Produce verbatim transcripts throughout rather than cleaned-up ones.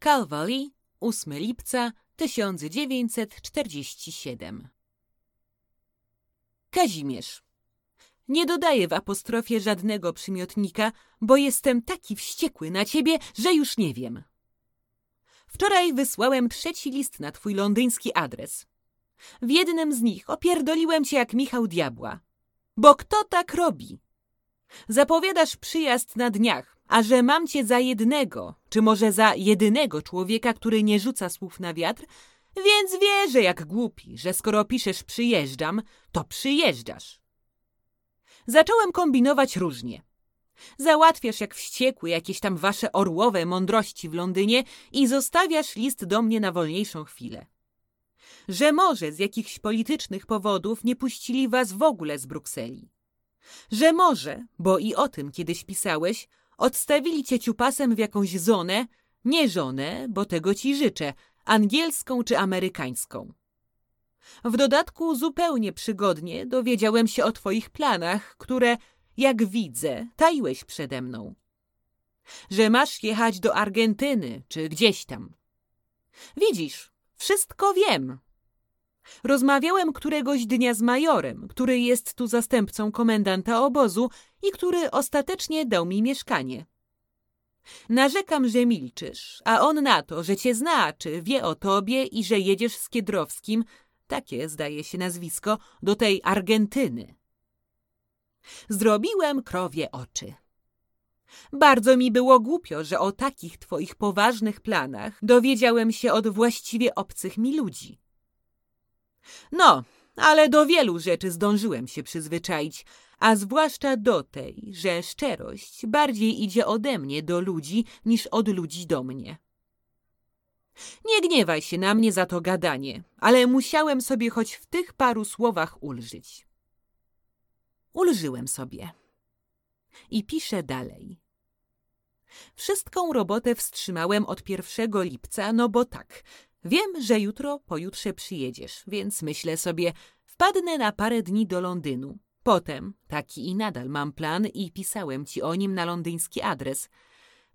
Calveley, ósmego lipca tysiąc dziewięćset czterdziestego siódmego. Kazimierz. Nie dodaję w apostrofie żadnego przymiotnika, bo jestem taki wściekły na ciebie, że już nie wiem. Wczoraj wysłałem trzeci list na twój londyński adres. W jednym z nich opierdoliłem cię jak Michał Diabła. Bo kto tak robi? Zapowiadasz przyjazd na dniach, a że mam cię za jednego, czy może za jedynego człowieka, który nie rzuca słów na wiatr, więc wierzę jak głupi, że skoro piszesz przyjeżdżam, to przyjeżdżasz. Zacząłem kombinować różnie. Załatwiasz jak wściekły jakieś tam wasze orłowe mądrości w Londynie i zostawiasz list do mnie na wolniejszą chwilę. Że może z jakichś politycznych powodów nie puścili was w ogóle z Brukseli. Że może, bo i o tym kiedyś pisałeś, odstawili cię ciupasem w jakąś zonę, nie żonę, bo tego ci życzę, angielską czy amerykańską. W dodatku zupełnie przygodnie dowiedziałem się o twoich planach, które, jak widzę, taiłeś przede mną. Że masz jechać do Argentyny czy gdzieś tam. Widzisz, wszystko wiem. Rozmawiałem któregoś dnia z majorem, który jest tu zastępcą komendanta obozu i który ostatecznie dał mi mieszkanie. Narzekam, że milczysz, a on na to, że cię zna, czy wie o tobie i że jedziesz z Kiedrowskim, takie zdaje się nazwisko, do tej Argentyny. Zrobiłem krowie oczy. Bardzo mi było głupio, że o takich twoich poważnych planach dowiedziałem się od właściwie obcych mi ludzi. No, ale do wielu rzeczy zdążyłem się przyzwyczaić, a zwłaszcza do tej, że szczerość bardziej idzie ode mnie do ludzi niż od ludzi do mnie. Nie gniewaj się na mnie za to gadanie, ale musiałem sobie choć w tych paru słowach ulżyć. Ulżyłem sobie. I piszę dalej. Wszystką robotę wstrzymałem od pierwszego lipca, no bo tak. Wiem, że jutro, pojutrze przyjedziesz, więc myślę sobie, wpadnę na parę dni do Londynu. Potem, taki i nadal mam plan i pisałem ci o nim na londyński adres.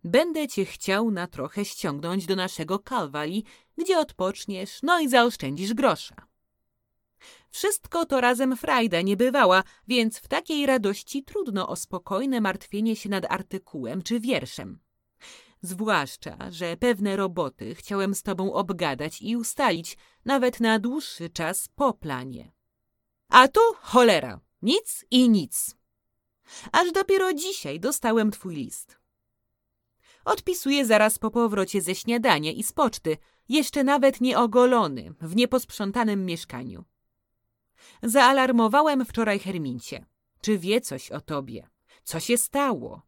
Będę cię chciał na trochę ściągnąć do naszego Calveley, gdzie odpoczniesz, no i zaoszczędzisz grosza. Wszystko to razem frajda nie bywała, więc w takiej radości trudno o spokojne martwienie się nad artykułem czy wierszem. Zwłaszcza, że pewne roboty chciałem z tobą obgadać i ustalić, nawet na dłuższy czas po planie. A tu cholera, nic i nic. Aż dopiero dzisiaj dostałem twój list. Odpisuję zaraz po powrocie ze śniadania i z poczty, jeszcze nawet nieogolony, w nieposprzątanym mieszkaniu. Zaalarmowałem wczoraj Hermincie. Czy wie coś o tobie? Co się stało?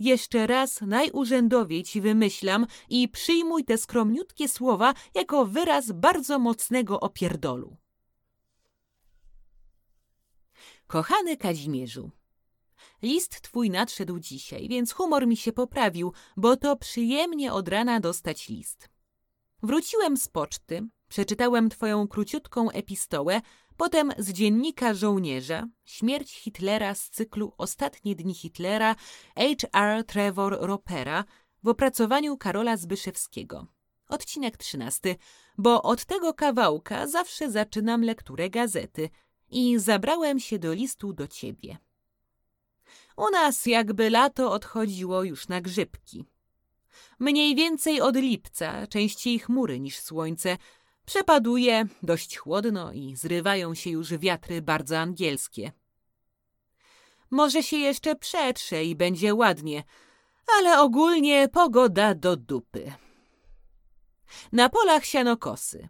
Jeszcze raz najurzędowiej ci wymyślam i przyjmuj te skromniutkie słowa jako wyraz bardzo mocnego opierdolu. Kochany Kazimierzu, list twój nadszedł dzisiaj, więc humor mi się poprawił, bo to przyjemnie od rana dostać list. Wróciłem z poczty, przeczytałem twoją króciutką epistołę, potem z dziennika żołnierza, śmierć Hitlera z cyklu Ostatnie dni Hitlera H R Trevor Ropera w opracowaniu Karola Zbyszewskiego. Odcinek trzynasty, bo od tego kawałka zawsze zaczynam lekturę gazety i zabrałem się do listu do ciebie. U nas jakby lato odchodziło już na grzybki. Mniej więcej od lipca, częściej chmury niż słońce, przepaduje dość chłodno i zrywają się już wiatry bardzo angielskie. Może się jeszcze przetrze i będzie ładnie, ale ogólnie pogoda do dupy. Na polach siano kosy.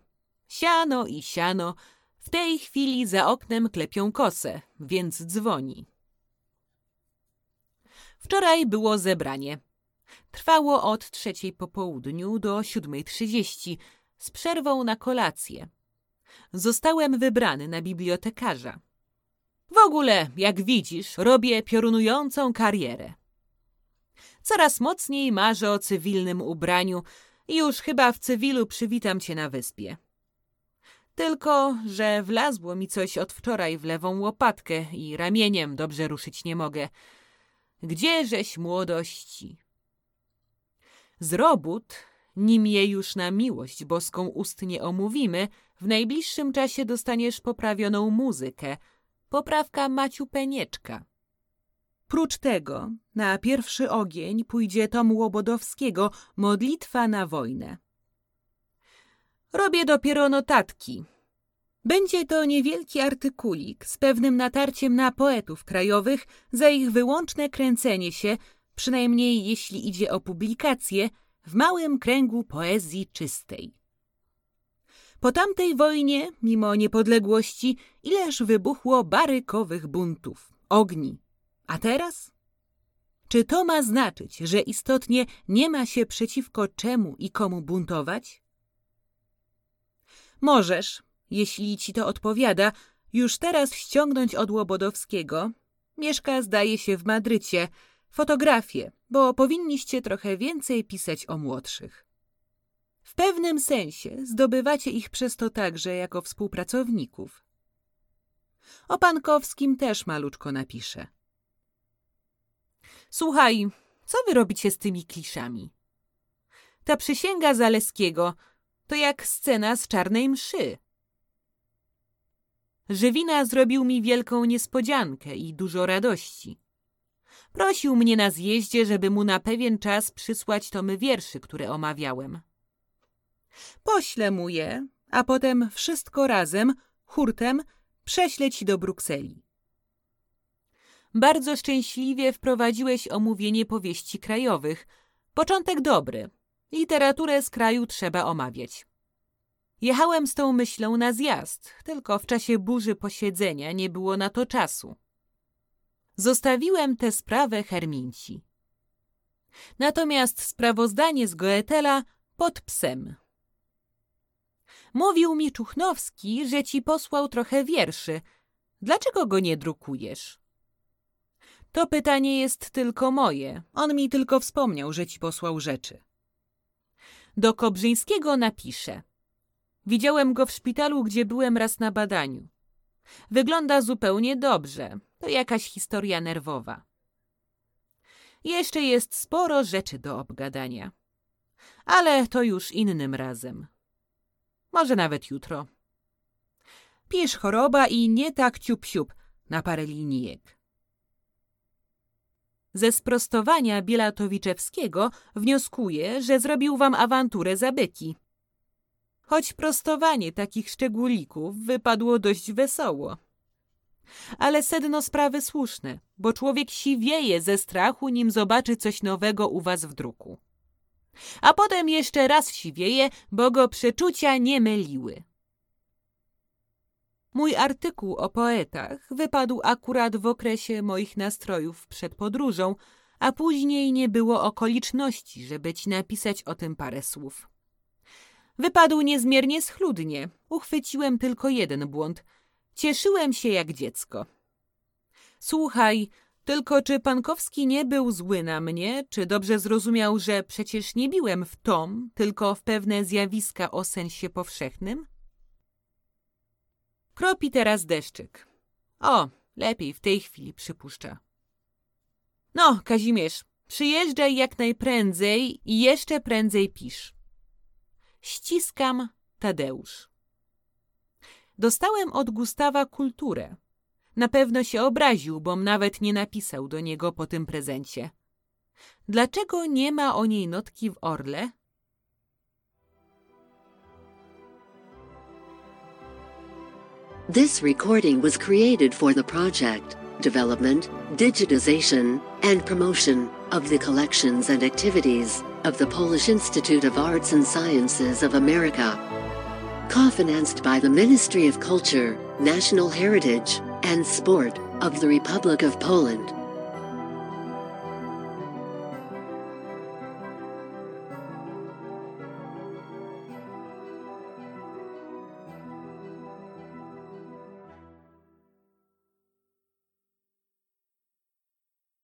Siano i siano. W tej chwili za oknem klepią kosę, więc dzwoni. Wczoraj było zebranie. Trwało od trzeciej po południu do siódmej trzydzieści, z przerwą na kolację. Zostałem wybrany na bibliotekarza. W ogóle, jak widzisz, robię piorunującą karierę. Coraz mocniej marzę o cywilnym ubraniu i już chyba w cywilu przywitam cię na wyspie. Tylko że wlazło mi coś od wczoraj w lewą łopatkę i ramieniem dobrze ruszyć nie mogę. Gdzieżeś młodości? Z robót, nim je już na miłość boską ustnie omówimy, w najbliższym czasie dostaniesz poprawioną muzykę. Poprawka Maciu Penieczka. Prócz tego na pierwszy ogień pójdzie Tomu Łobodowskiego Modlitwa na wojnę. Robię dopiero notatki. Będzie to niewielki artykulik z pewnym natarciem na poetów krajowych za ich wyłączne kręcenie się, przynajmniej jeśli idzie o publikację, w małym kręgu poezji czystej. Po tamtej wojnie, mimo niepodległości, ileż wybuchło barykowych buntów, ogni. A teraz? Czy to ma znaczyć, że istotnie nie ma się przeciwko czemu i komu buntować? Możesz, jeśli ci to odpowiada, już teraz ściągnąć od Łobodowskiego, mieszka zdaje się w Madrycie, fotografie, bo powinniście trochę więcej pisać o młodszych. W pewnym sensie zdobywacie ich przez to także jako współpracowników. O Pankowskim też maluczko napiszę. Słuchaj, co wy robicie z tymi kliszami? Ta przysięga Zaleskiego to jak scena z Czarnej Mszy. Żywina zrobił mi wielką niespodziankę i dużo radości. Prosił mnie na zjeździe, żeby mu na pewien czas przysłać tomy wierszy, które omawiałem. Poślę mu je, a potem wszystko razem, hurtem, prześlę ci do Brukseli. Bardzo szczęśliwie wprowadziłeś omówienie powieści krajowych. Początek dobry. Literaturę z kraju trzeba omawiać. Jechałem z tą myślą na zjazd, tylko w czasie burzy posiedzenia nie było na to czasu. Zostawiłem tę sprawę Herminci. Natomiast sprawozdanie z Goethela pod psem. Mówił mi Czuchnowski, że ci posłał trochę wierszy. Dlaczego go nie drukujesz? To pytanie jest tylko moje. On mi tylko wspomniał, że ci posłał rzeczy. Do Kobrzyńskiego napiszę. Widziałem go w szpitalu, gdzie byłem raz na badaniu. Wygląda zupełnie dobrze. To jakaś historia nerwowa. Jeszcze jest sporo rzeczy do obgadania. Ale to już innym razem. Może nawet jutro. Pisz choroba i nie tak ciup-siup na parę linijek. Ze sprostowania Bielatowiczewskiego wnioskuję, że zrobił wam awanturę za byki. Choć prostowanie takich szczególików wypadło dość wesoło. Ale sedno sprawy słuszne, bo człowiek siwieje ze strachu, nim zobaczy coś nowego u was w druku. A potem jeszcze raz siwieje, bo go przeczucia nie myliły. Mój artykuł o poetach wypadł akurat w okresie moich nastrojów przed podróżą, a później nie było okoliczności, żeby ci napisać o tym parę słów. Wypadł niezmiernie schludnie, uchwyciłem tylko jeden błąd. Cieszyłem się jak dziecko. Słuchaj, tylko czy Pankowski nie był zły na mnie, czy dobrze zrozumiał, że przecież nie biłem w tom, tylko w pewne zjawiska o sensie powszechnym? Kropi teraz deszczyk. O, lepiej w tej chwili przypuszcza. No, Kazimierz, przyjeżdżaj jak najprędzej i jeszcze prędzej pisz. Ściskam, Tadeusz. Dostałem od Gustawa kulturę. Na pewno się obraził, bom nawet nie napisał do niego po tym prezencie. Dlaczego nie ma o niej notki w Orle? This recording was created for the project, development, digitization, and promotion of the collections and activities of the Polish Institute of Arts and Sciences of America, co-financed by the Ministry of Culture, National Heritage, and Sport of the Republic of Poland.